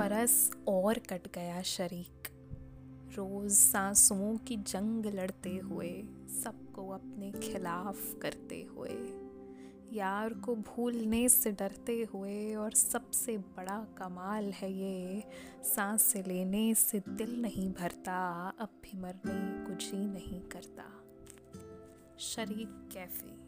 बरस और कट गया शरीक, रोज सांसों की जंग लड़ते हुए, सबको अपने खिलाफ करते हुए, यार को भूलने से डरते हुए। और सबसे बड़ा कमाल है ये, सांस लेने से दिल नहीं भरता, अब भी मरने को जी नहीं करता। शरीक कैफी।